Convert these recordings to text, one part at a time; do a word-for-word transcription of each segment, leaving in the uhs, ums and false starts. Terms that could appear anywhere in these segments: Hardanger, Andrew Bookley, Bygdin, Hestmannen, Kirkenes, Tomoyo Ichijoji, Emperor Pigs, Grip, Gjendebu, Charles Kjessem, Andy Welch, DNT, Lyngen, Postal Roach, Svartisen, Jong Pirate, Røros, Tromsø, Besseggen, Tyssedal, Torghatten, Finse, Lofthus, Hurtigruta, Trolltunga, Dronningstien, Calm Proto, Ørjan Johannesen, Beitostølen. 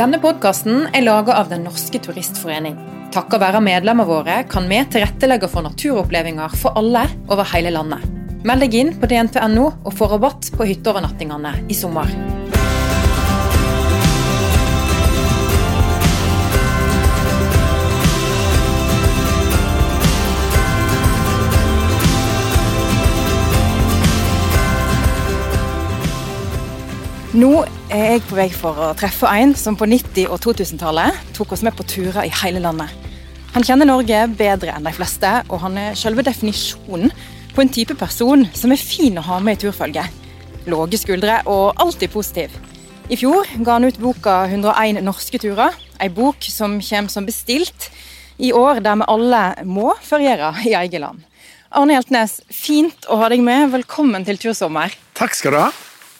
Denne podcasten er laget av Den Norske Turistforening. Takk å være medlemmer våre kan vi tilrettelegge for naturopplevelser for alle over hele landet. Meld deg inn på d n t punktum no og få rabatt på hytteovernattingene i sommer. Nå er jeg på vei for å treffe en som på nitti- og to tusen-tallet tok oss med på turer i hele landet. Han kjenner Norge bedre enn de fleste, og han er selve definisjonen på en type person som er fin å ha med i turfølge. Låge skuldre og alltid positiv. I fjor ga han ut boka hundre og en norske turer, en bok som kommer som bestilt i år der vi alle må feriere i eget land. Arne Heltnes, fint å ha deg med. Velkommen til Tursommer. Takk skal du ha.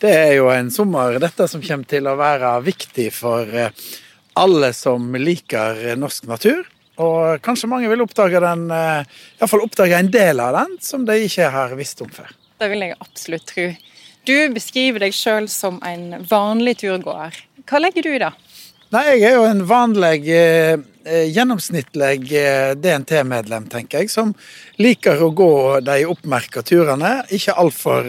Det er jo en sommer, dette som kommer til å være viktig for alle som liker norsk natur, og kanskje mange vil oppdage den, i hvert fall oppdage en del av den, som de ikke har visst om før. Det vil jeg absolutt tro. Du beskriver deg selv som en vanlig turgåer. Hva legger du I det? Nei, jeg er jo en vanlig, gjennomsnittlig D N T-medlem, tenker jeg, som liker å gå de oppmerket turene. Ikke alt for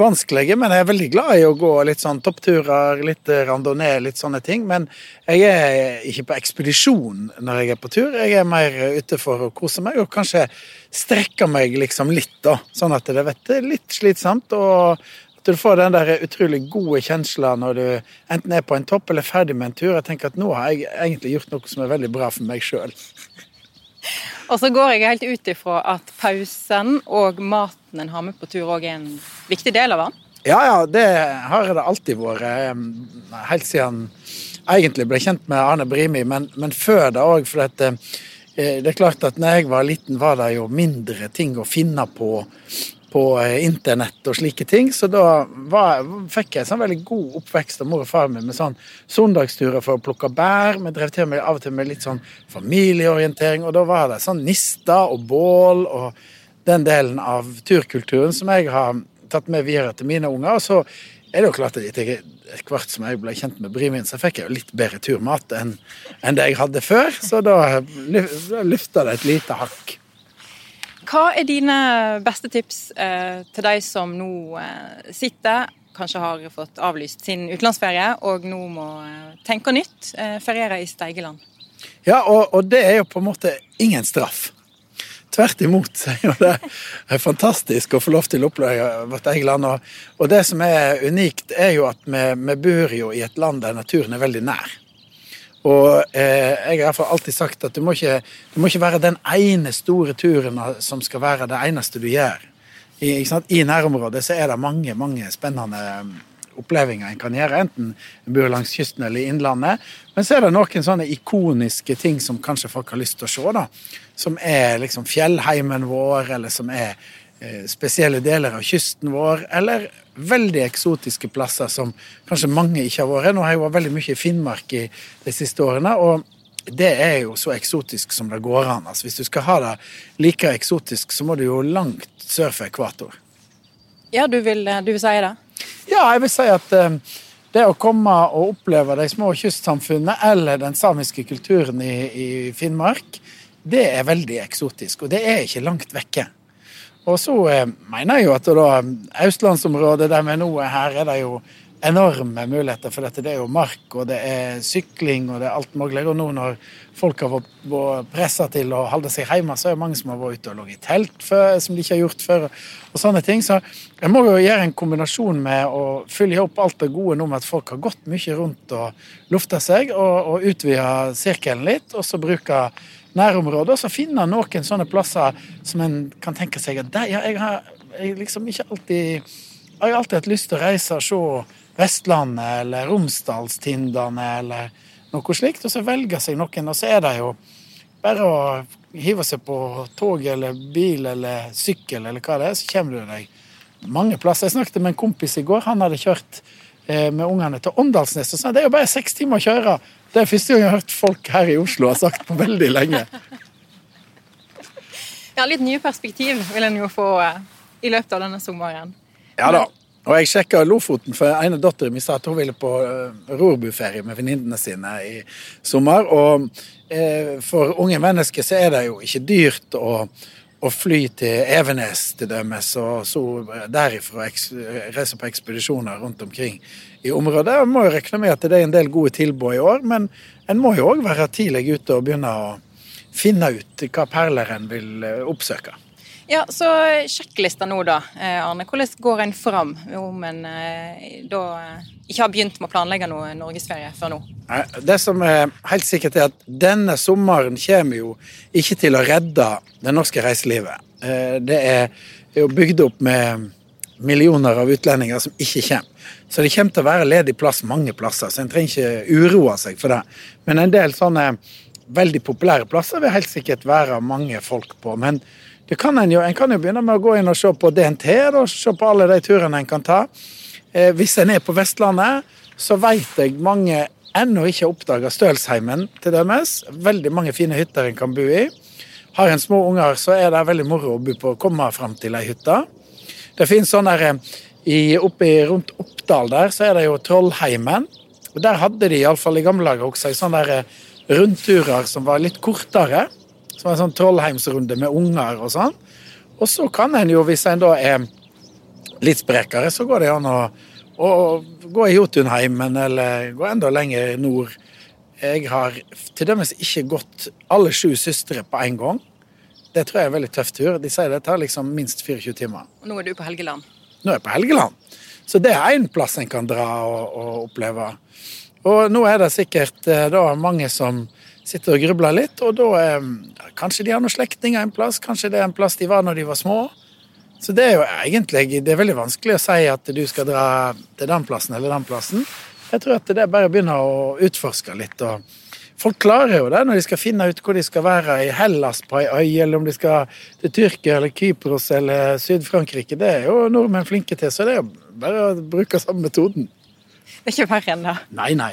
vanskelige, men jeg er veldig glad I å gå litt sånn toppturer, litt randonee, litt sånne ting. Men jeg er ikke på ekspedisjon når jeg er på tur. Jeg er mer ute for å kose meg, og kanskje strekke meg liksom litt da, sånn at det vet, er litt slitsomt, og du får den der utrolig gode kjenslen når du enten er på en topp eller ferdig med en tur. Jeg tenker at nå har jeg egentlig gjort noe som er veldig bra for meg selv. Og så går jeg helt ut ifra at pausen og maten en har med på tur også er en viktig del av den. Ja, ja, det har det alltid vært. Helt siden jeg egentlig ble kjent med Arne Brimi, men, men før det også, for at det er klart at når jeg var liten var det jo mindre ting å finne på på internett og slike ting, så da var, fikk jeg en sånn veldig god oppvekst av mor og far min med sånn søndagsturer for å plukke bær, vi drev til med, av og til med litt sånn familieorientering, og da var det sånn nister og bål og den delen av turkulturen som jeg har tatt med videre til mine unger, og så er det jo klart at etter hvert som jeg ble kjent med Brimin, så fikk jeg jo litt bedre turmat enn, enn det jeg hadde før, så da lyftet det et lite hakk. Hva er dine beste tips eh, til de som nå eh, sitter, kanskje har fått avlyst sin utlandsferie, og nå må eh, tenke nytt, eh, feriere I Steigeland? Ja, og, og det er jo på en måte ingen straff. Tvert imot, og det er fantastisk å få lov til å oppleve vårt eget land, og, og det som er unikt er jo at vi, vi bor jo I et land der naturen er veldig nær. Og eh, jeg har alltid sagt at du må, ikke, du må ikke være den ene store turen som skal være det eneste du gjør. I, I nærområdet så er det mange, mange spennende opplevelser en kan gjøre, enten en bor langs kysten eller I innlandet. Men så er det noen sånne ikoniske ting som kanskje folk har lyst til å se, da, som er liksom fjellheimen vår, eller som er eh, spesielle deler av kysten vår, eller veldig eksotiske plasser som kanskje mange ikke har vært. Nå har jeg vært veldig mye I Finnmark I de siste årene, og det er jo så eksotisk som det går an. Altså, hvis du skal ha det like eksotisk, så må du jo langt sør for ekvator. Ja, du vil, du vil si det? Ja, jeg vil si at eh, det å komme og oppleve de små kystsamfunnene, eller den samiske kulturen I, I Finnmark, det er veldig eksotisk, og det er ikke langt vekke. Og så eh, mener jeg jo at da, Østlandsområdet der vi nå er her, er det jo enorme muligheter, for dette. Det er jo mark, og det er sykling, og det er alt mulig. Og nå når folk har vært presset til å holde seg hjemme, så er det mange som har vært ute og ligget I telt før, som de ikke har gjort før, og sånne ting. Så jeg må jo gjøre en kombinasjon med å fylle opp alt det gode nå med at folk har gått mye rundt og luftet seg, og, og utvidet sirkelen litt, og så bruke nærområdet, og så finner noen sånne plasser som en kan tenke seg at der, ja, jeg har jeg liksom ikke alltid jeg har alltid hatt lyst til å reise og se Vestlandet eller Romsdalstindene eller noe slikt, og så velger seg noen, og så er det jo bare å hive seg på tog eller bil eller sykkel eller hva det er, så kommer du deg mange plasser. Jeg snakket med en kompis i går, han hadde kjørt med ungene til Åndalsnes, og sa det er jo bare seks timer å kjøre. Det er første gang jeg har hørt folk her i Oslo har sagt på veldig lenge. Ja, litt nye perspektiv vil en jo få i løpet av denne sommeren. Ja da, og jeg sjekket Lofoten, for en av datteren min sa at hun ville på rorbuferie med venninnene sine i sommer, og for unge mennesker så er det jo ikke dyrt å, å fly til Evenes til dømes, og så derifra reise på ekspedisjoner rundt omkring i området. Jeg må jo reklamere at det er en del gode tilbud i år, men en må jo også være tidlig ute og begynne å finne ut hva perler en vil oppsøke. Ja, så sjekklista nå da, Arne. Hvordan går en fram om en da ikke har begynt med å planlegge noe norgesferie før nå? Det som er helt sikkert er at denne sommeren kommer jo ikke til å redde det norske reiselivet. Det er jo bygd opp med millioner av utlendinger som ikke kommer. Så det kommer til å være ledig plass mange plasser, så en trenger ikke uroe seg for det. Men en del sånne veldig populære plasser vil helt sikkert være mange folk på, men det kan en, jo, en kan jo begynne med å gå inn og se på D N T, og se på alle de turene en kan ta. Eh, hvis en er på Vestlandet, så vet jeg mange ennå ikke har oppdaget Stølsheimen til dømes. Veldig mange fine hytter en kan bo i. Har en små unger, så er det veldig moro å bo på å komme frem til ei hytte. Det finnes sånn der, i, oppe i, rundt Oppdal der, så er det jo Trollheimen. Og der hadde de i alle fall i gamle dager også, i sånn der rundturer som var litt kortere, som var en sånn trollheimsrunde med unger og sånn. Og så kan en jo, hvis en da er litt sprekere, så går det an å, å gå i Jotunheimen, eller gå enda lenger nord. Jeg har til dømes ikke gått alle sju søstre på en gang. Det tror jeg er en veldig tøff tur. De sier det tar liksom minst tjuefire timer. Og nå er du på Helgeland. Nå er jeg på Helgeland. Så det er en plass en kan dra og, og oppleve. Og nå er det sikkert da mange som sitter og grubler litt, og da er, kanskje de har noen slektinger en plass, kanskje det er en plass de var når de var små. Så det er jo egentlig, det er veldig vanskelig å si at du skal dra til den plassen eller den plassen. Jeg tror at det er bare å begynne å utforske litt, og folk klarer jo det når de skal finne ut hvor de skal være i Hellas på ei øy, eller om de skal til Tyrkia eller Kypros eller Syd-Frankrike. Det er jo nordmenn flinke til, så det er jo bare å bruke samme metoden. Det er ikke verre enn det. Nei, nei.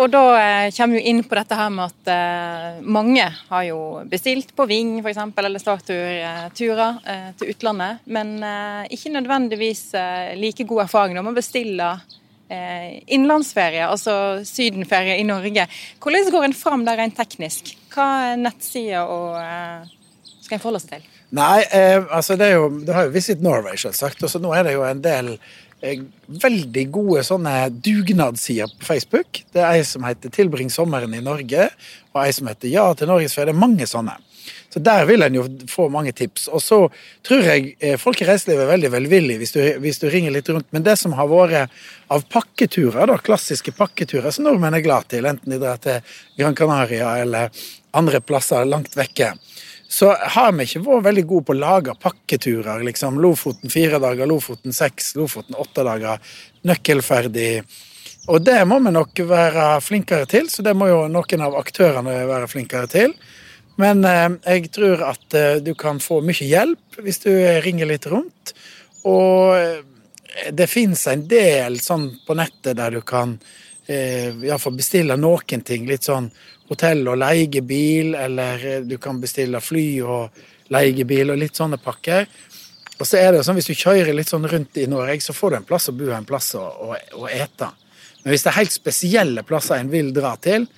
Og da eh, kommer vi inn på dette her med at eh, mange har jo bestilt på Ving for eksempel, eller startturer eh, til utlandet, men eh, ikke nødvendigvis eh, like god erfaring om å bestille eh, innlandsferie, altså sydenferie i Norge. Hvordan går en fram der rent teknisk? Hva nettsider og, eh, skal en forholde seg til? Nei, eh, altså det er jo, det har jo Visit Norway selvsagt, og så nå er det jo en del veldig gode sånne dugnadssider på Facebook. Det er en som heter Tilbring sommeren i Norge, og en som heter Ja til Norgesferie. Det er mange sånne. Så der vil en jo få mange tips. Og så tror jeg folk i reiselivet er veldig velvillig hvis du, hvis du ringer litt rundt. Men det som har vært av pakketurer, da, klassiske pakketurer, som nordmenn er glad til, enten de drar til Gran Canaria eller andre plasser langt vekke, så har vi ikke vært veldig gode på å lage pakketurer, liksom Lofoten fire dager, Lofoten seks, Lofoten åtte dager, nøkkelferdig. Og det må vi nok være flinkere til, så det må jo noen av aktørene være flinkere til. Men eh, jeg tror at eh, du kan få mye hjelp hvis du ringer litt rundt, og eh, det finnes en del sånn på nettet der du kan eh, i hvert fall bestille noen ting, litt sånn hotell og leiebil, eller du kan bestille fly og leiebil og litt sånne pakker. Og så er det jo sånn, hvis du kjører litt sånn rundt i Norge, så får du en plass å bo og en plass å, å, å ete. Men hvis det er helt spesielle plasser en vil dra til,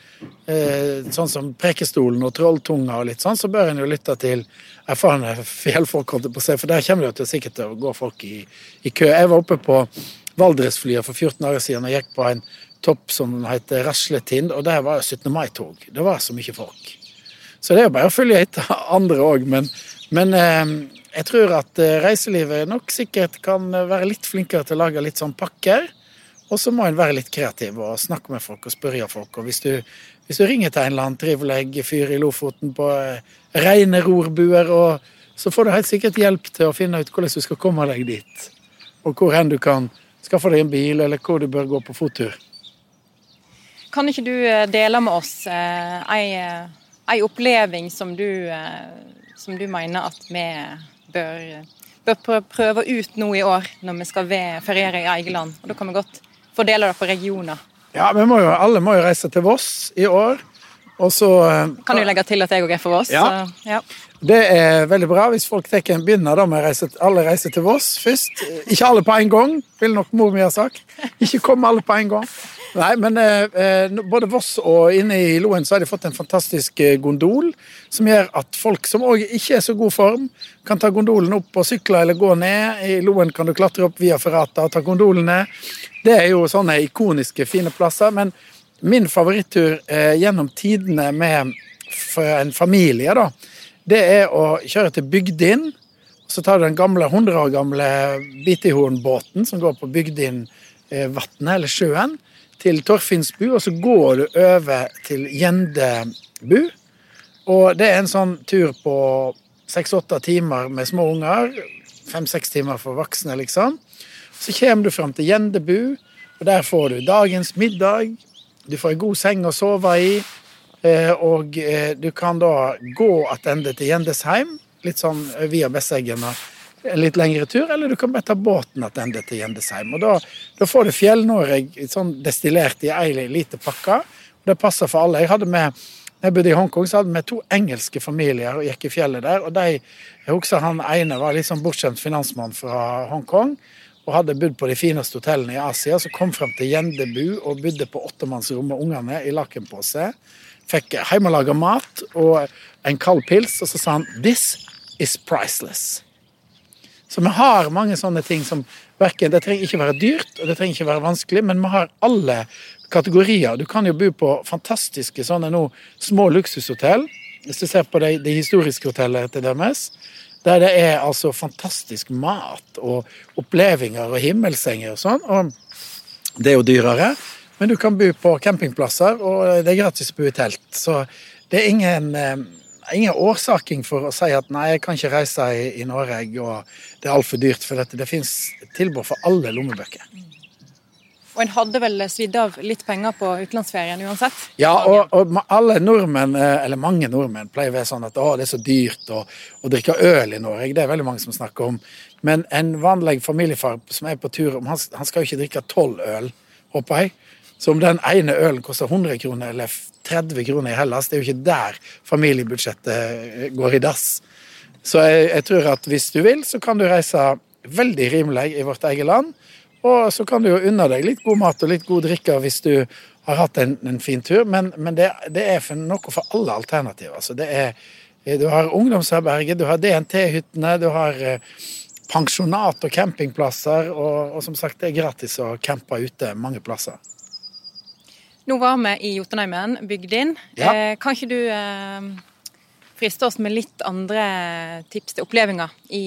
eh, sånn som Prekestolen og Trolltunga og litt sånn, så bør en jo lytte til erfarne fjellfolk, for der kommer det jo sikkert til å gå folk i, i kø. Jeg var oppe på Valdresfjella for fjorten år siden og gikk på en topp som heter Rasletind, og der var jo syttende mai-tog. Det var så mye folk. Så det er jo bare å følge etter andre også, men, men eh, jeg tror at reiselivet nok sikkert kan være litt flinkere til å lage litt sånn pakker, og så må en være litt kreativ og snakke med folk og spørre folk, og hvis du, hvis du ringer til en eller annen trivelegg fyr i Lofoten på eh, rene rorbuer og så får du helt sikkert hjelp til å finne ut hvordan du skal komme deg dit, og hvor hen du kan skaffe deg en bil, eller hvor du bør gå på fottur. Kan ikke du dele med oss eh, en, en oppleving som du, eh, som du mener at vi bør, bør prøve ut nå i år, når vi skal feriere i eget land? Og da kan vi godt fordele det på regioner. Ja, vi må jo, alle må jo reise til Voss i år. Og så, kan du legge til at jeg også er for Voss? Ja. Så, ja. Det er veldig bra hvis folk tenker en begynner da med å reise, alle reise til Voss først. Ikke alle på en gang, vil nok mor mi ha sagt. Ikke kom alle på en gang. Nei, men eh, både Voss og inne i Loen så har de fått en fantastisk gondol, som gjør at folk som også ikke er så god form, kan ta gondolen opp og sykle eller gå ned. I Loen kan du klatre opp via Ferrata og ta gondolen ned. Det er jo sånne ikoniske, fine plasser, men min favorittur eh, gjennom tidene med en familie, da, det er å kjøre til Bygdin, så tar du den gamle, hundre år gamle Bitihorn-båten som går på Bygdin-vattnet, eh, eller sjøen, til Torfinnsbu, og så går du over til Gjendebu. Og det er en sånn tur på seks-åtte timer med små unger, fem-seks timer for voksne, liksom. Så kommer du frem til Gjendebu, og der får du dagens middag, du får en god seng å sove i, og du kan da gå attende til Jendesheim, litt sånn via Besseggen, en litt lengre tur, eller du kan bare ta båten attende til Jendesheim. Og da, da får du Fjell-Norge sånn destillert i ei lite pakke, og det passer for alle. Jeg hadde med, når jeg bodde i Hongkong, så hadde vi to engelske familier og gikk i fjellet der, og de, jeg husker han ene var litt sånn bortskjemt finansmann fra Hongkong, og hadde bodd på de fineste hotellene i Asia, så kom frem til Gjendebu og bodde på åttemannsrommet med ungene i lakenpåse, fikk hjemmelaget mat og en kald pils, og så sa han, this is priceless. Så vi har mange sånne ting som verken, det trenger ikke være dyrt, og det trenger ikke være vanskelig, men vi har alle kategorier. Du kan jo bo på fantastiske sånne no, små luksushotell, hvis du ser på det, det historiske hotellet til deres, der det er altså fantastisk mat og opplevelser og himmelsenger og sånn, og det er jo dyrere, men du kan bo på campingplasser, og det er gratis å bo i telt. Så det er ingen, ingen årsaking for å si at nei, jeg kan ikke reise i, i Norge, og det er alt for dyrt, for dette. Det finnes tilbud for alle lommebøker. Og en hadde vel svidd av litt penger på utenlandsferien uansett? Ja, og, og alle nordmenn, eller mange nordmenn, pleier å være sånn at å, det er så dyrt å, å drikke øl i Norge. Det er veldig mange som snakker om. Men en vanlig familiefar som er på tur, han, han skal jo ikke drikke tolv øl, håper jeg. Så om den ene ølen koster hundre kroner eller tretti kroner i Hellas, det er jo ikke der familiebudsjettet går i dass. Så jeg, jeg tror at hvis du vil, så kan du reise veldig rimelig i vårt eget land, og så kan du jo unne deg litt god mat og litt god drikke hvis du har hatt en, en fin tur, men, men det, det er for noe for alle alternativer. Altså det er, du har ungdomsherberget, du har D N T-hyttene, du har pensjonat og campingplasser, og, og som sagt, det er gratis å campe ute mange plasser. Nå var vi i Jotunheimen, Bygdin. Ja. Eh, kan ikke du eh, friste oss med litt andre tips til opplevelser i,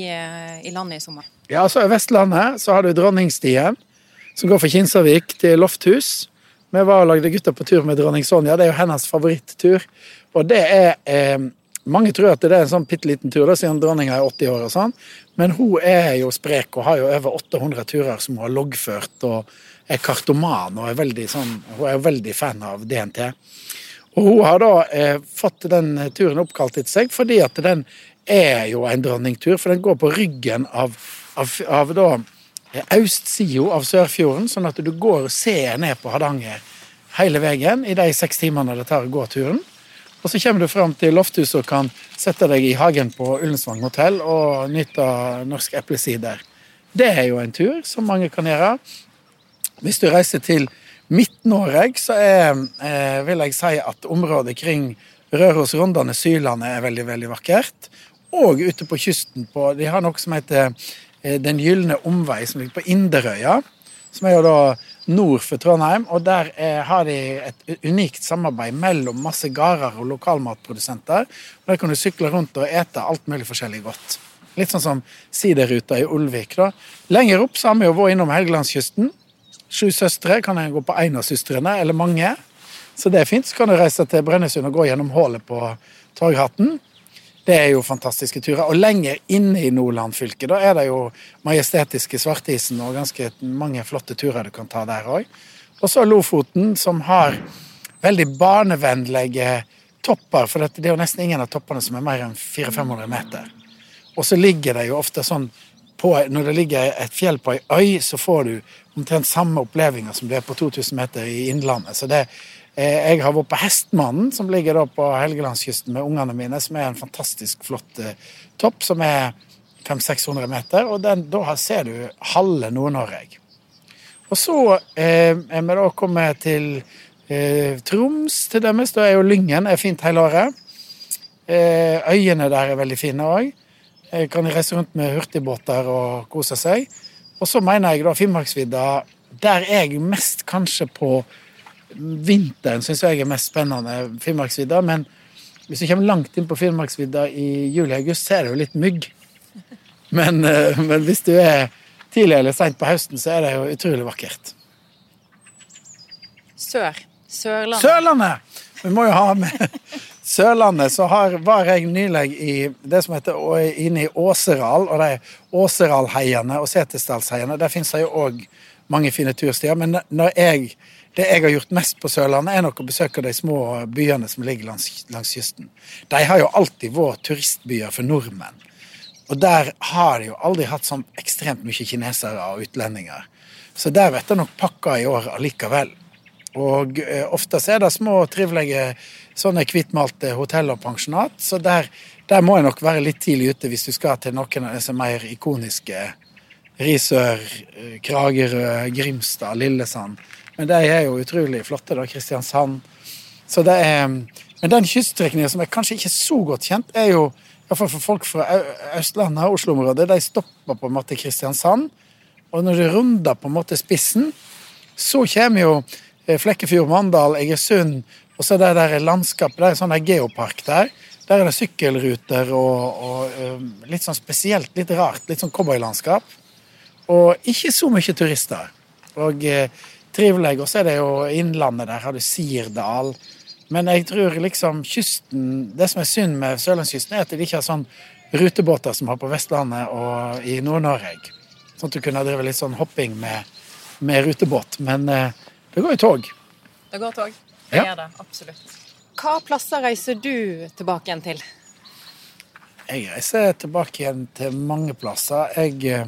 i landet i sommer? Ja, så i Vestlandet så har du Dronningstien, som går fra Kinsarvik til Lofthus. Vi var og lagde gutter på tur med Dronning Sonja, det er jo hennes favorittur. Og det er, eh, mange tror at det er en sånn pitteliten tur, da, siden dronninga er åtti år og sånn. Men hun er jo sprek og har jo over åtte hundre turer som hun har loggført, og er kartoman og er veldig, sånn, hun er veldig fan av D N T. Og hun har da eh, fått den turen oppkalt til seg, fordi at den er jo en dronningtur, for den går på ryggen av av, av da østsida av Sørfjorden, sånn at du går og ser ned på Hardanger hele veien i de seks timene det tar å gå turen. Og så kommer du frem til Lofthus og kan sette deg i hagen på Ullensvang hotell og nytte norsk eplesider. Det er jo en tur som mange kan gjøre. Hvis du reiser til Midt-Norge, så er, eh, vil jeg si at området kring Røros, Rondane, Sylane er veldig, veldig vakkert. Og ute på kysten, på, de har noe som heter Den gyllene omvei, som ligger på Inderøya, som er jo da nord for Trondheim, og der er, har de et unikt samarbeid mellom masse garer og lokalmatprodusenter, og der kan du sykle rundt og ete alt mulig forskjellig godt. Litt sånn som sideruta i Ulvik, da. Lenger opp så har vi jo vært innom Helgelandskysten. Sju søstre, kan jeg gå på en av søstrene, eller mange. Så det er fint, så kan du reise til Brønnøysund og gå gjennom hålet på Torghatten. Det er jo fantastiske turer. Og lenger inne I Nordland fylke, da er det jo majestetiske Svartisen og ganske mange flotte turer du kan ta der også. Og så Lofoten, som har veldig barnevennlige topper, for det er jo nesten ingen av toppene som er mer enn fire hundre til fem hundre meter. Og så ligger det jo ofte sånn, på, når det ligger et fjell på en øy, så får du omtrent samme opplevelser som det er på to tusen meter I innlandet. Så det Jeg har vært på Hestmannen, som ligger da på Helgelandskysten med ungene mine, som er en fantastisk flott topp, som er fem hundre til seks hundre meter, og den, da ser du halve Nord-Norge. Og så eh, er vi da kommet til eh, Troms, til dømes, da er jo Lyngen, er fint hele året. Eh, øyene der er veldig fine også. Jeg kan reise rundt med hurtigbåter og kose seg. Og så mener jeg da Finnmarksvidda, der er jeg mest kanskje på vinteren synes jeg er mest spennende Finnmarksvidda, men hvis du kommer langt inn på Finnmarksvidda I juli-august så er det jo litt mygg men, men hvis du er tidlig eller sent på høsten så er det jo utrolig vakkert Sør Sørlandet Sørlandet! Vi må jo ha med Sørlandet så har, var jeg nylig I det som heter inne I Åseral og det er Åseralheiene og Setesdalsheiene der finnes det jo også mange fine turstier men når jeg Det jeg har gjort mest på Sørlandet er nok å besøke de små byene som ligger langs, langs kysten. De har jo alltid vært turistbyer for nordmenn. Og der har de jo aldri hatt sånn ekstremt mye kinesere og utlendinger. Så der vet jeg nok pakka I år allikevel. Og eh, ofte er det små, trivelige, sånne kvittmalte hoteller og pensjonat. Så der, der må jeg nok være litt tidlig ute hvis du skal til noen av disse mer ikoniske Risør, Kragerø, Grimstad, Lillesand. Men det er jo utrolig flotte da, Kristiansand. Så det er, men den kyststrekningen som er kanskje ikke så godt kjent, er jo, I hvert fall for folk fra Østlandet og Oslo-området, de stopper på en måte Kristiansand, og når de runder på en måte spissen, så kommer jo Flekkefjord, Mandal, Egersund, og så det der landskapet, det er en sånn geopark der, der er det sykkelruter og, og litt sånn spesielt, litt rart, litt sånn cowboylandskap, og ikke så mye turister. Og trivelig, og så er det jo innlandet der, har du Sirdal. Men jeg tror liksom kysten, det som er synd med Sørlandskysten er at de ikke har sånn rutebåter som har på Vestlandet og I Nord-Norge. Sånn at du kunne drive litt sånn hopping med, med rutebåt. Men eh, det går jo tog. Det går tog. Det ja. Gjør det, absolutt. Hva plasser reiser du tilbake igjen til? Jeg reiser tilbake igjen til mange plasser. Jeg...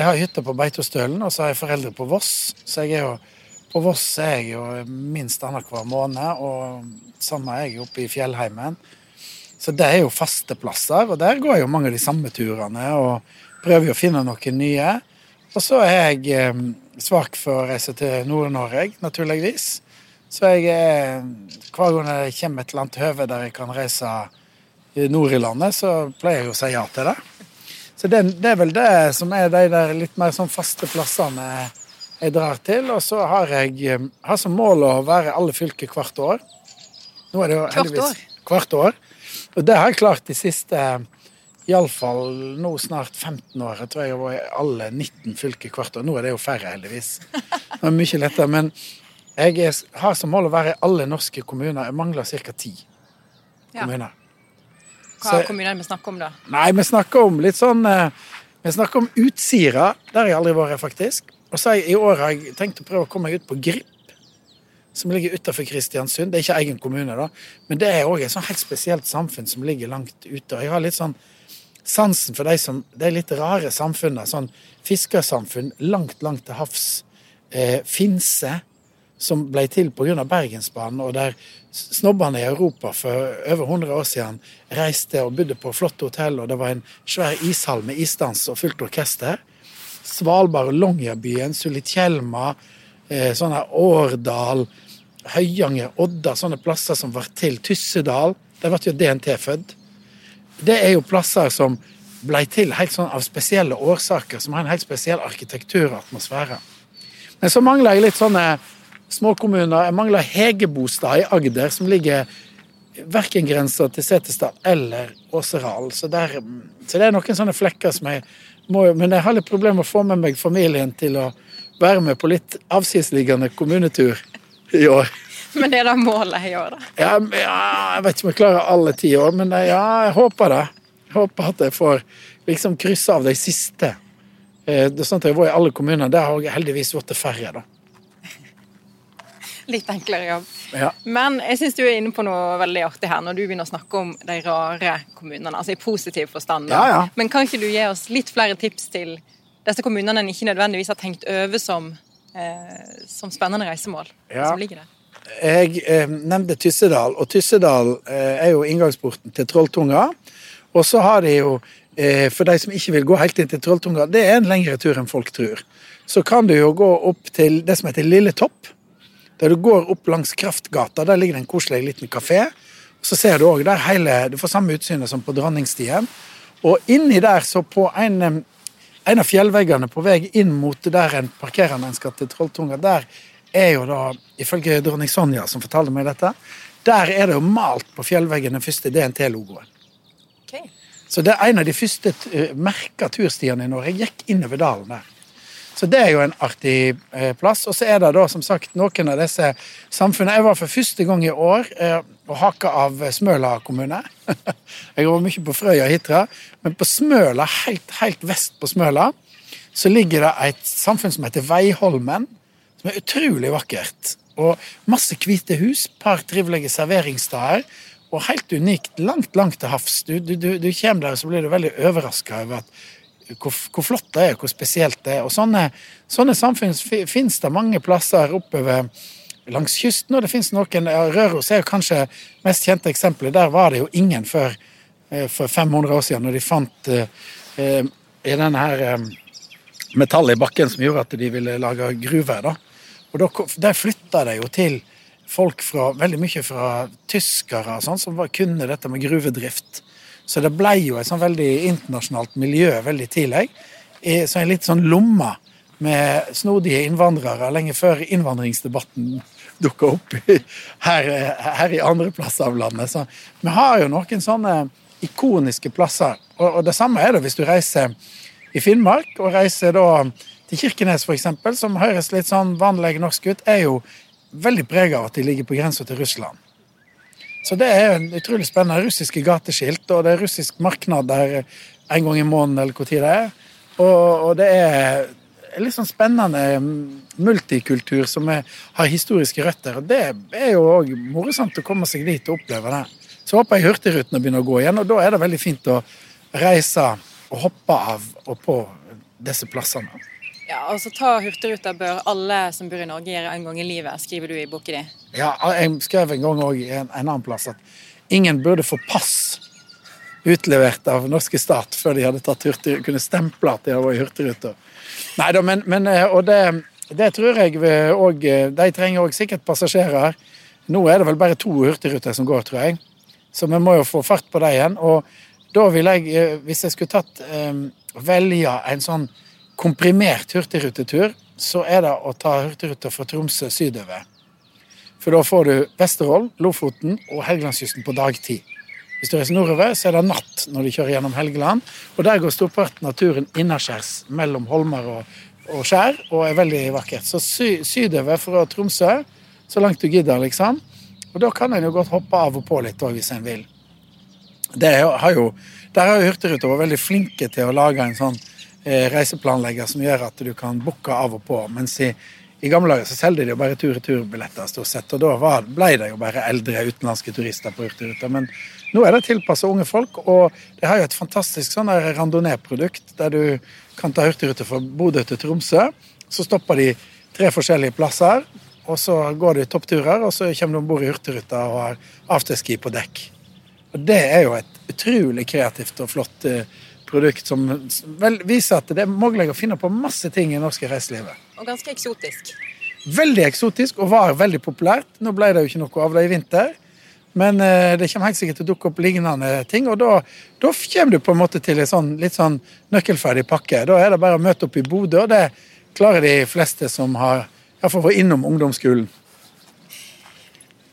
jeg har hytte på Beitostølen, og så har jeg foreldre på Voss. Så jeg er jo, på Voss er jeg jo minst annenhver måned, og samme er jeg oppe I Fjellheimen. Så det er jo faste plasser, og der går jo mange av de samme turene, og prøver jo å finne noen nye. Og så er jeg svak for å reise til Nord-Norge, naturligvis. Så jeg er, hver gang det kommer et eller annet høve der jeg kan reise nord I landet, så pleier jeg å si ja til det. Så det, det er vel det som er de der litt mer sånn faste plassene jeg drar til, og så har jeg har som mål å være alle fylker hvert år. Nå er det jo heldigvis hvert år. Og det har jeg klart de siste, I alle fall nå snart femten år, jeg tror jeg var I alle nitten fylker hvert år. Nå er det jo færre heldigvis. Det er mye lettere, men jeg er, har som mål å være I alle norske kommuner. Jeg mangler cirka ti kommuner. Ja. Hva kommuner vi snakker om da? Nei, vi snakker om litt sånn, vi snakker om Utsira, der har jeg aldri vært faktisk. Og så I år har jeg tenkt å prøve å komme ut på Grip, som ligger utenfor Kristiansund. Det er ikke egen kommune da, men det er også et sånn helt spesielt samfunn som ligger langt ute. Og jeg har litt sånn sansen for de som, det er litt rare samfunnet, sånn fiskersamfunn langt, langt til havs, eh, Finse, som ble til på grunn av Bergensbanen, og der snobbene I Europa for over hundre år siden reiste og bodde på flotte hotell, og det var en svær ishall med isdans og fullt orkester. Svalbard og Longyearbyen, Sulitjelma, eh, sånne Årdal, Høyanger, Odda, sånne plasser som var til Tyssedal. Der ble jo D N T født. Det er jo plasser som ble til helt sånn av spesielle årsaker, som har en helt spesiell arkitekturatmosfære. Men så mangler jeg litt sånne småkommuner. Jeg mangler Hegebostad i Agder, som ligger hverken grenser til Setesdal eller Åseral. Så, der, så det er noen sånne flekker som jeg må... Men jeg har litt problemer med å få med meg familien til å være med på litt avsidesliggende kommunetur i år. Men det er da målet i år, da? Ja, jeg vet ikke om jeg klarer alle ti år, men ja, jeg håper det. Jeg håper at jeg får liksom krysse av de siste. Det er sånn at jeg var i alle kommuner. Der har jeg heldigvis vært til færre, da. Litt enklere jobb. Ja. Men jeg synes du er inne på noe veldig artig her, når du begynner å snakke om de rare kommunene, altså i positiv forstand. Ja, ja. Men kan ikke du gi oss litt flere tips til disse kommunene en ikke nødvendigvis har tenkt over som, eh, som spennende reisemål? Ja. Som ligger der? Jeg eh, nevnte Tyssedal, og Tyssedal eh, er jo inngangsporten til Trolltunga. Og så har de jo, eh, for de som ikke vil gå helt inn til Trolltunga, det er en lengre tur enn folk tror. Så kan du jo gå opp til det som heter Lille Topp, der du går opp langs Kraftgata. Der ligger det en koselig liten kafé. Så ser du også der hele, du får samme utsynet som på Dronningstien. Og inni der så på en, en av fjellveggene på vei inn mot der en parkerende en skal til Trolltunga, der er jo da, ifølge Dronning Sonja som fortalte meg dette, der er det jo malt på fjellveggen den første D N T-logoen. Okay. Så det er en av de første merket turstiene i Norge. Jeg gikk innover dalen der. Så det er jo en artig eh, plass. Og så er det da, som sagt, noen av disse samfunnene. Jeg var for første gang i år eh, og haka av Smøla kommune. Jeg var mye på Frøya og Hitra. Men på Smøla, helt, helt vest på Smøla, så ligger det et samfunn som heter Veiholmen, som er utrolig vakkert. Og masse hvite hus, par trivelige serveringssteder, og helt unikt, langt, langt til havs. Du, du, du kommer der, og så blir du veldig overrasket over at Hvor, hvor flott det er, hvor spesielt det er. Og sånne, sånne samfunn finnes det mange plasser oppover langs kysten, og det finnes noen. Røros er jo kanskje mest kjente eksempelet. Der var det jo ingen før for fem hundre år siden, når de fant eh, i denne her eh, metallet i bakken som gjorde at de ville lage gruver, da. Og da, der flyttet det jo til folk fra, veldig mye fra tyskere og sånn, som var, kunne dette med gruvedrift. Så det ble jo et sånn veldig internasjonalt miljø veldig tidlig. Så en litt sånn lomma med snodige innvandrere lenge før innvandringsdebatten dukket opp i, her, her i andre plasser av landet. Så vi har jo noen sånne ikoniske plasser. Og, og det samme er det hvis du reiser i Finnmark, og reiser da til Kirkenes for eksempel, som høres litt sånn vanlig norsk ut, er jo veldig preget av at de ligger på grensen til Russland. Så det er en utrolig spennende russiske gateskilt, og det er russisk marknad der en gang i måneden, eller hvor tid det er. Og, og det er litt sånn spennende multikultur som er, har historiske røtter, og det er jo også morsomt å komme seg dit og oppleve det. Så håper jeg Hurtigruten begynner å gå igjen, og da er det veldig fint å reise og hoppe av og på disse plassene. Ja, og så ta Hurtigruta bør alle som bor i Norge gjøre en gang i livet, skriver du i boken din. Ja, jeg skrev en gang også en, en annen plass at ingen burde få pass utlevert av norske stat før de hadde tatt Hurtigruta, kunne stemple at de hadde vært i Hurtigruta. Neida, men, men og det, det tror jeg også, de trenger også sikkert passasjerer. Nå er det vel bare to Hurtigruter som går, tror jeg. Så vi må jo få fart på det igjen, og da vil jeg, hvis jeg skulle tatt, velge en sånn komprimert hurtigrutetur, så er det å ta hurtigruta fra Tromsø sydover. For da får du Vesterålen, Lofoten og Helgelandskysten på dagtid. Hvis du reiser nordover, så er det natt når du kjører gjennom Helgeland, og der går storparten av turen innerskjærs mellom holmer og, og skjær, og er veldig vakkert. Så sy, sydover fra Tromsø, så langt du gidder, liksom. Og da kan en jo godt hoppe av og på litt, også, hvis en vil. Det har jo, der har jo hurtigruta vært veldig flinke til å lage en sånn reiseplanlegger som gjør at du kan booke av og på, mens i, i gamle dager så selgte de jo bare tur-retur-billetter stort sett, og da var, ble det jo bare eldre utenlandske turister på Hurtigruta, men nå er det tilpasset unge folk, og det har jo et fantastisk sånn der randonee-produkt der du kan ta Hurtigruta fra Bodø til Tromsø, så stopper de tre forskjellige plasser, og så går du i toppturer, og så kommer du ombord i Hurtigruta og har afterski på dekk, og det er jo et utrolig kreativt og flott produkt som vel viser at det er mulig å finne på masse ting i norske reiselivet. Og ganske eksotisk. Veldig eksotisk og var veldig populært. Nå ble det jo ikke noe av det I vinter, men det kommer helt sikkert til å dukke opp lignende ting, og da, da kommer du på en måte til en sånn, litt sånn nøkkelferdig pakke. Da er det bare å møte opp I Bodø, og det klarer de fleste som har I hvert fall vært innom ungdomsskolen.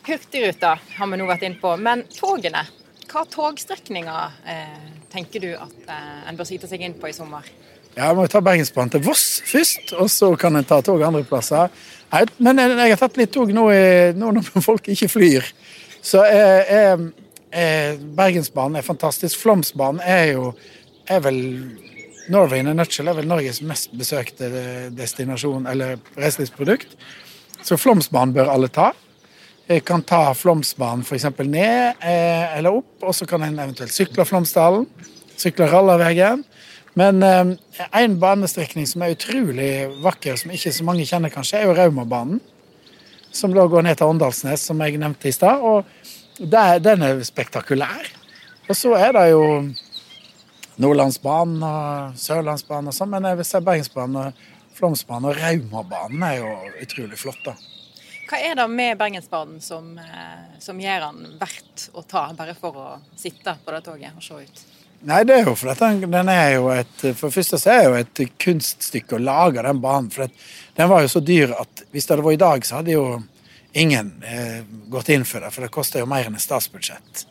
Hurtigruta har vi nå vært inn på, men togene, hva togstrekninger eh, tenker du at eh, en bør sitte seg inn på I sommer? Ja, man må ta Bergensbanen til Voss først, og så kan en ta tog andre plasser. Nei, men jeg har tatt litt tog nå, nå når folk ikke flyr. Så eh, eh, Bergensbanen er fantastisk. Flomsbanen er jo er vel, Norway in a nutshell er vel Norges mest besøkte destinasjon eller reiselivsprodukt. Så Flomsbanen bør alle ta. Jeg kan ta Flomsbanen for eksempel ned eh, eller opp, og så kan en eventuelt sykle Flomsdalen, sykle Rallavegen. Men eh, en banestrekning som er utrolig vakker, som ikke så mange kjenner kanskje, er jo Raumabanen, som da går ned til Åndalsnes, som jeg nevnte I sted, og der, den er spektakulær. Og så er det jo Nordlandsbanen og Sørlandsbanen og sånn, men jeg vil se Bergensbanen og Flomsbanen og Raumabanen er jo utrolig flott da. Hva er det med Bergensbanen som, som gjør den verdt å ta, bare for å sitte på det toget og se ut? Nei, det er jo for at den, den er jo et, for det første så er det jo et kunststykke å lage den banen, for den var jo så dyr at hvis det var I dag så hadde jo ingen eh, gått inn for det, for det koster jo mer enn et statsbudsjett.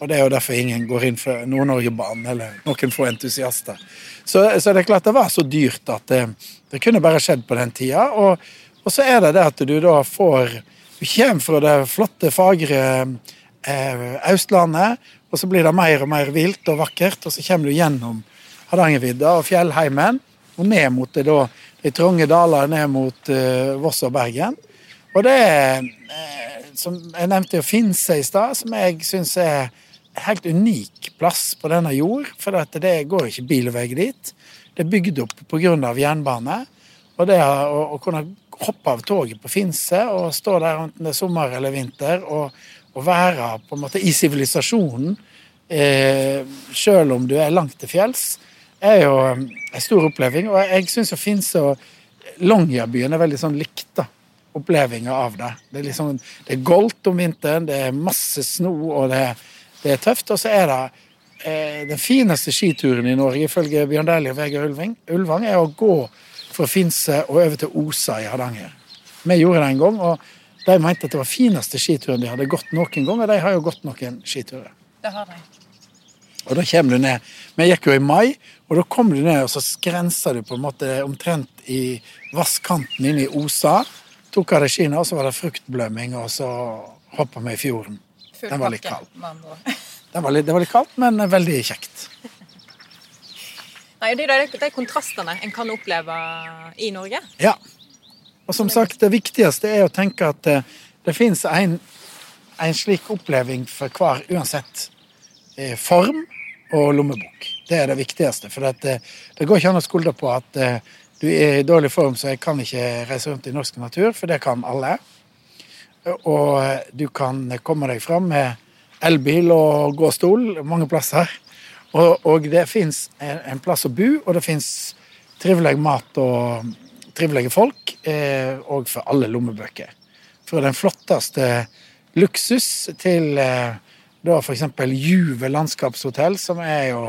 Og det er jo derfor ingen går inn for Nord-Norge-banen, eller noen få entusiaster. Så, så det er klart det var så dyrt at det, det kunne bare skjedd på den tida, og Og så er det det at du da får, du kommer fra det flotte, fagre eh, Østlandet, og så blir det mer og mer vilt og vakkert, og så kommer du gjennom Hardangervidda og Fjellheimen, og ned mot det da, de trånge daler ned mot eh, Voss og Bergen. Og det er, eh, som jeg nevnte jo Finse I sted, som jeg synes er en helt unik plass på denne jord, for det går ikke bilvei dit. Det er bygd opp på grunn av jernbane, og det er å, å kunne hoppe av toget på Finse og stå der enten det er sommer eller vinter og, og være på en måte I sivilisasjonen eh, selv om du er langt til fjells er jo en stor oppleving og jeg synes jo Finse og Longyearbyen er veldig sånn likt da, opplevinger av det det er, liksom, det er goldt om vinteren det er masse sno og det, det er tøft og så er det eh, den fineste skituren I Norge ifølge Bjørn Dæhlie og Vegard Ulvang, Ulvang er å gå fra Finse og over til Osa I Hardanger. Vi gjorde det en gang, og de mente at det var fineste skituren de hadde gått noen gang, og de har jo gått noen skiturer. Det har de. Og da kommer du ned. Vi gikk jo I mai, og da kommer du ned, og så skrenser du på en måte omtrent I vasskanten inne I Osa, tok av det skina, og så var det fruktblømming, og så hoppet vi I fjorden. Den var litt kald. Det var litt, litt kaldt, men veldig kjekt. Nei, det er de kontrastene en kan oppleve I Norge. Ja, og som sagt, det viktigste er å tenke at det, det finnes en, en slik oppleving for hver uansett form og lommebok. Det er det viktigste, for det, det går ikke an å skulde på at du er I dårlig form, så jeg kan ikke reise rundt I norsk natur, for det kan alle. Og du kan komme deg fram med elbil og gåstol mange plasser. Og, og det finnes en, en plass å bo, og det finnes trivelig mat og trivelige folk, eh, og for alle lommebøker. Fra den flotteste luksus til eh, da for eksempel Juve landskapshotell, som er jo,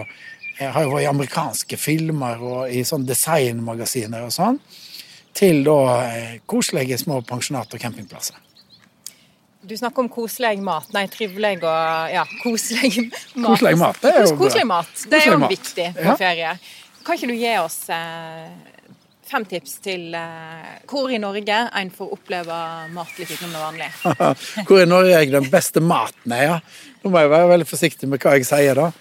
har jo vært I amerikanske filmer og I sånne designmagasiner og sånn, til da eh, koselige små pensjonater og campingplasser. Du snakker om koselig mat, nei, trivelig og ja, koselig mat. Koselig mat, det er jo bra. Koselig mat, det er jo viktig på ja. Ferie. Kan ikke du gi oss eh, fem tips til eh, hvor I Norge en får oppleve mat litt utenom det vanlige? Hvor I Norge er den beste maten, ja. Nå må jeg være veldig forsiktig med hva jeg sier da.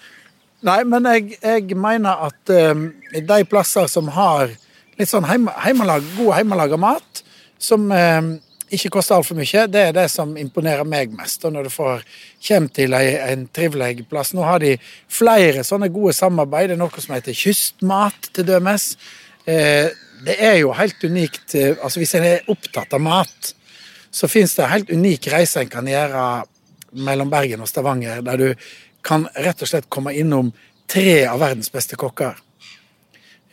Nei, men jeg, jeg mener at um, de plasser som har litt sånn heim, heimelag, god heimelaget mat, som... Um, ikke koster alt for mye, det er det som imponerer meg mest, og når du får kjem til en trivelig plass. Nå har de flere sånne gode samarbeid, det er noe som heter kystmat til dømes. Det er jo helt unikt, altså hvis en er opptatt av mat, så finnes det en helt unik reise en kan gjøre mellom Bergen og Stavanger, der du kan rett og slett komme innom tre av verdens beste kokker.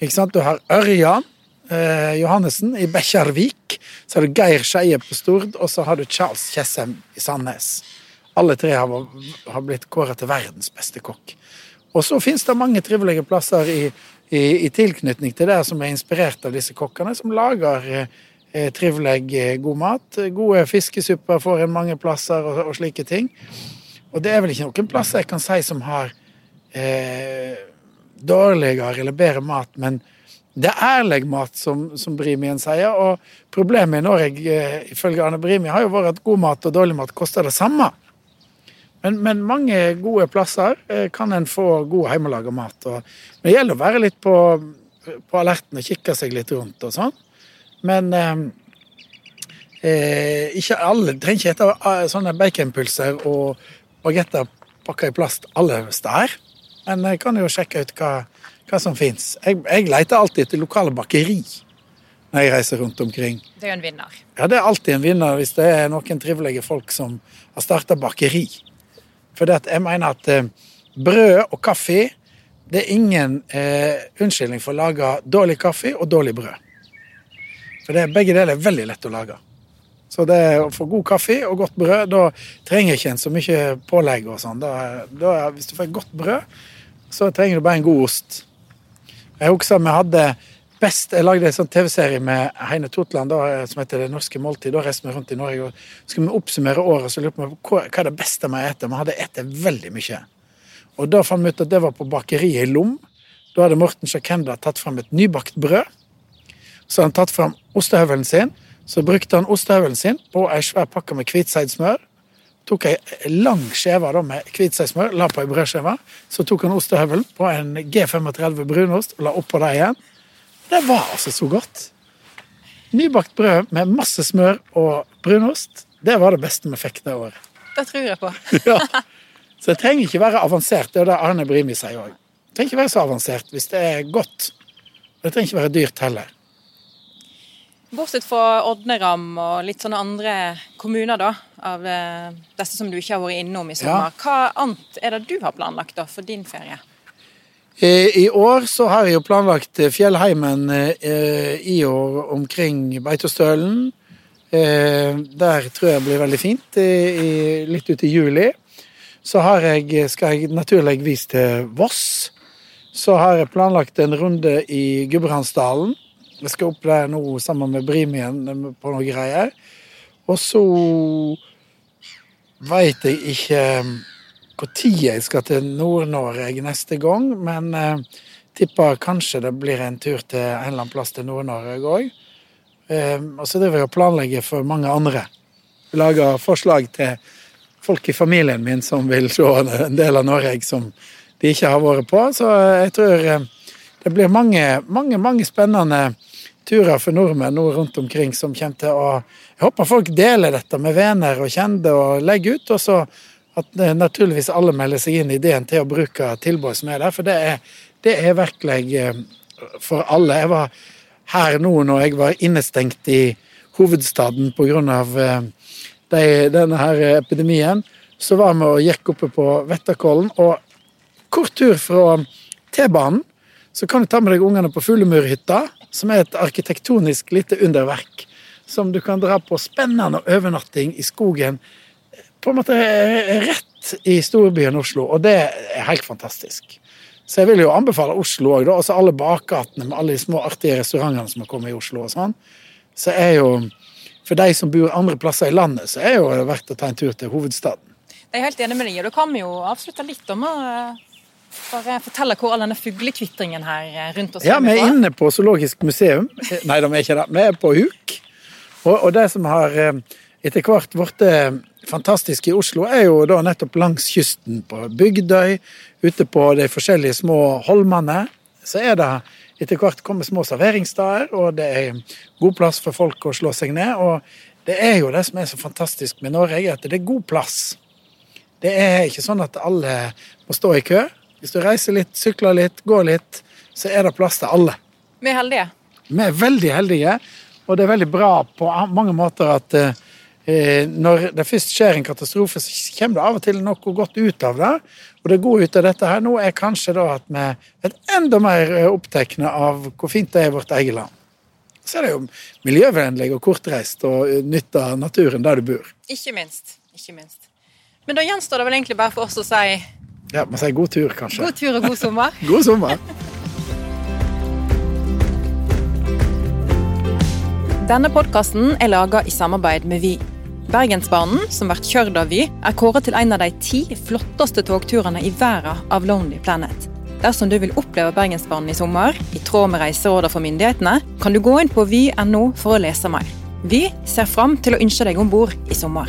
Ikke sant? Du har Ørjan Johannesen I Bekkjarvik, Så har du Geir Skeie på Stord, og så har du Charles Kjessem I Sandnes. Alle tre har, har blitt kåret til verdens beste kokk. Og så finnes det mange trivelige plasser I, i, I tilknytning til det som er inspirert av disse kokkene, som lager eh, trivelige god mat. Gode fiskesupper får en mange plasser og, og slike ting. Og det er vel ikke noen plasser jeg kan si som har eh, dårligere eller bedre mat, men det er ærlig mat, som, som Brimien sier, og problemet I Norge, ifølge Arne Brimi, har jo vært at god mat og dårlig mat koster det samme. Men, men mange gode plasser kan en få god hjemmelaget mat, og det gjelder å være litt på, på alerten og kikke seg litt rundt og sånn. Men eh, ikke alle, trenger ikke etter sånne baconpulser og bagetter pakket I plast alle steder, men jeg kan jo sjekke ut hva hva som finnes. Jeg, jeg leter alltid etter lokale bakeri når jeg reiser rundt omkring. Det er en vinner. Ja, det er alltid en vinner hvis det er noen trivelige folk som har startet bakeri. For det at jeg mener at eh, brød og kaffe, det er ingen eh, unnskyldning for å lage dårlig kaffe og dårlig brød. For det, begge deler er veldig lett å lage. Så det å få god kaffe og godt brød, da trenger ikke en så mye pålegg og sånn. Da, da, hvis du får godt brød, så trenger du bare en god ost. Jeg husker at vi hadde best, jeg lagde en sånn tv-serie med Heine Totland da, som heter Det norske måltid, da reiste vi rundt I Norge og skulle vi oppsummere året, så lurte vi på hva er det beste man etter, man hadde etter veldig mye. Og da fant vi ut at det var på bakeriet I Lom, da hadde Morten Sjøkenda tatt frem et nybakt brød, så han tatt frem ostehøvelen sin, så brukte han ostehøvelen sin på en svær pakke med kvitseidsmør, tok en lang skjeva da, med kvitseismør, la på en brødskjeva, så tok han ostehøvelen på en G trettifem brunost og la opp på det igjen. Det var altså så godt. Nybakt brød med masse smør og brunost, det var det beste vi fikk det året. Det tror jeg på. Ja. Så det trenger ikke være avansert, det er det Arne Brimi sier også. Det trenger ikke være så avansert hvis det er godt. Det trenger ikke være dyrt heller. Bortsett fra Odneram og litt sånne andre kommuner da, av disse som du ikke har vært innom I sommer. Ja. Hva annet er det du har planlagt da for din ferie? I år så har jeg jo planlagt Fjellheimen I år omkring Beitostølen. Der tror jeg blir veldig fint, litt ut I juli. Så har jeg, skal jeg naturligvis til Voss. Så har jeg planlagt en runde I Gudbrandsdalen. Jeg skal opp der nå sammen med Brimien på noen greier. Og så vet jeg ikke hvor tid jeg skal til Nord-Norge neste gang, men eh, tipper kanskje det blir en tur til en eller annen plass til Nord-Norge også. Eh, og så driver jeg å planlegge for mange andre. Jeg lager forslag til folk I familien min som vil se en del av Norge som de ikke har vært på. Så jeg tror eh, det blir mange, mange, mange spennende turer for nordmenn nå rundt omkring som kommer til å... Jeg håper folk deler dette med venner og kjende og legger ut, og så at naturligvis alle melder seg inn I D N T og bruker tilbud som er der, for det er, det er virkelig for alle. Jeg var her nå når jeg var innestengt I hovedstaden på grunn av de, denne her epidemien, så var vi og gikk oppe på Vetterkollen, og kort tur fra T-banen, så kan du ta med deg ungene på Fuglemurhytta, som er et arkitektonisk lite underverk, som du kan dra på spennende overnatting I skogen, på en måte rett I storbyen Oslo, og det er helt fantastisk. Så jeg vil jo anbefale Oslo også, og så alle bakgatene med alle de små artige restaurantene som har kommet I Oslo og sånn, så er jo, for de som bor andre plasser I landet, så er jo det verdt å ta en tur til hovedstaden. Jeg er helt enig med deg, og du kan jo avslutte litt om å... Bare fortelle hvor all denne fuglekvittringen her rundt oss. Ja, vi er inne på Zoologisk museum. Nei, de er ikke det. Vi er på Huk. Og, og det som har etter hvert vært fantastisk I Oslo, er jo da nettopp langs kysten på Bygdøy, ute på de forskjellige små holmene. Så er det etter hvert kommet små serveringssteder, og det er god plass for folk å slå seg ned. Og det er jo det som er så fantastisk med Norge, at det er god plass. Det er ikke sånn at alle må stå I kø. Hvis du reiser litt, sykler litt, går litt, så er det plass til alle. Vi er heldige. Vi er veldig heldige, og det er veldig bra på mange måter at eh, når det først skjer en katastrofe, så kommer det av og til noe godt ut av det. Og det gode ut av dette her nå er kanskje da at vi er enda mer opptekne av hvor fint det er I vårt eget land. så er det jo miljøvennlig og kortreist og nytt av naturen der du bor. Ikke minst, ikke minst. Men da gjenstår det vel egentlig bare for oss å si... Ja, man sier god tur kanskje. God tur og god sommer. God sommer. Denne podcasten er laget i samarbeid med Vy. Bergensbanen, som har vært kjørt av Vy, er kåret til en av de ti flotteste togturene i verden av Lonely Planet. Dersom du vil oppleve Bergensbanen i sommer, i tråd med reiserådene for myndighetene, kan du gå inn på vy punktum no for å lese mer. Vy ser fram til å ønske deg ombord i sommer.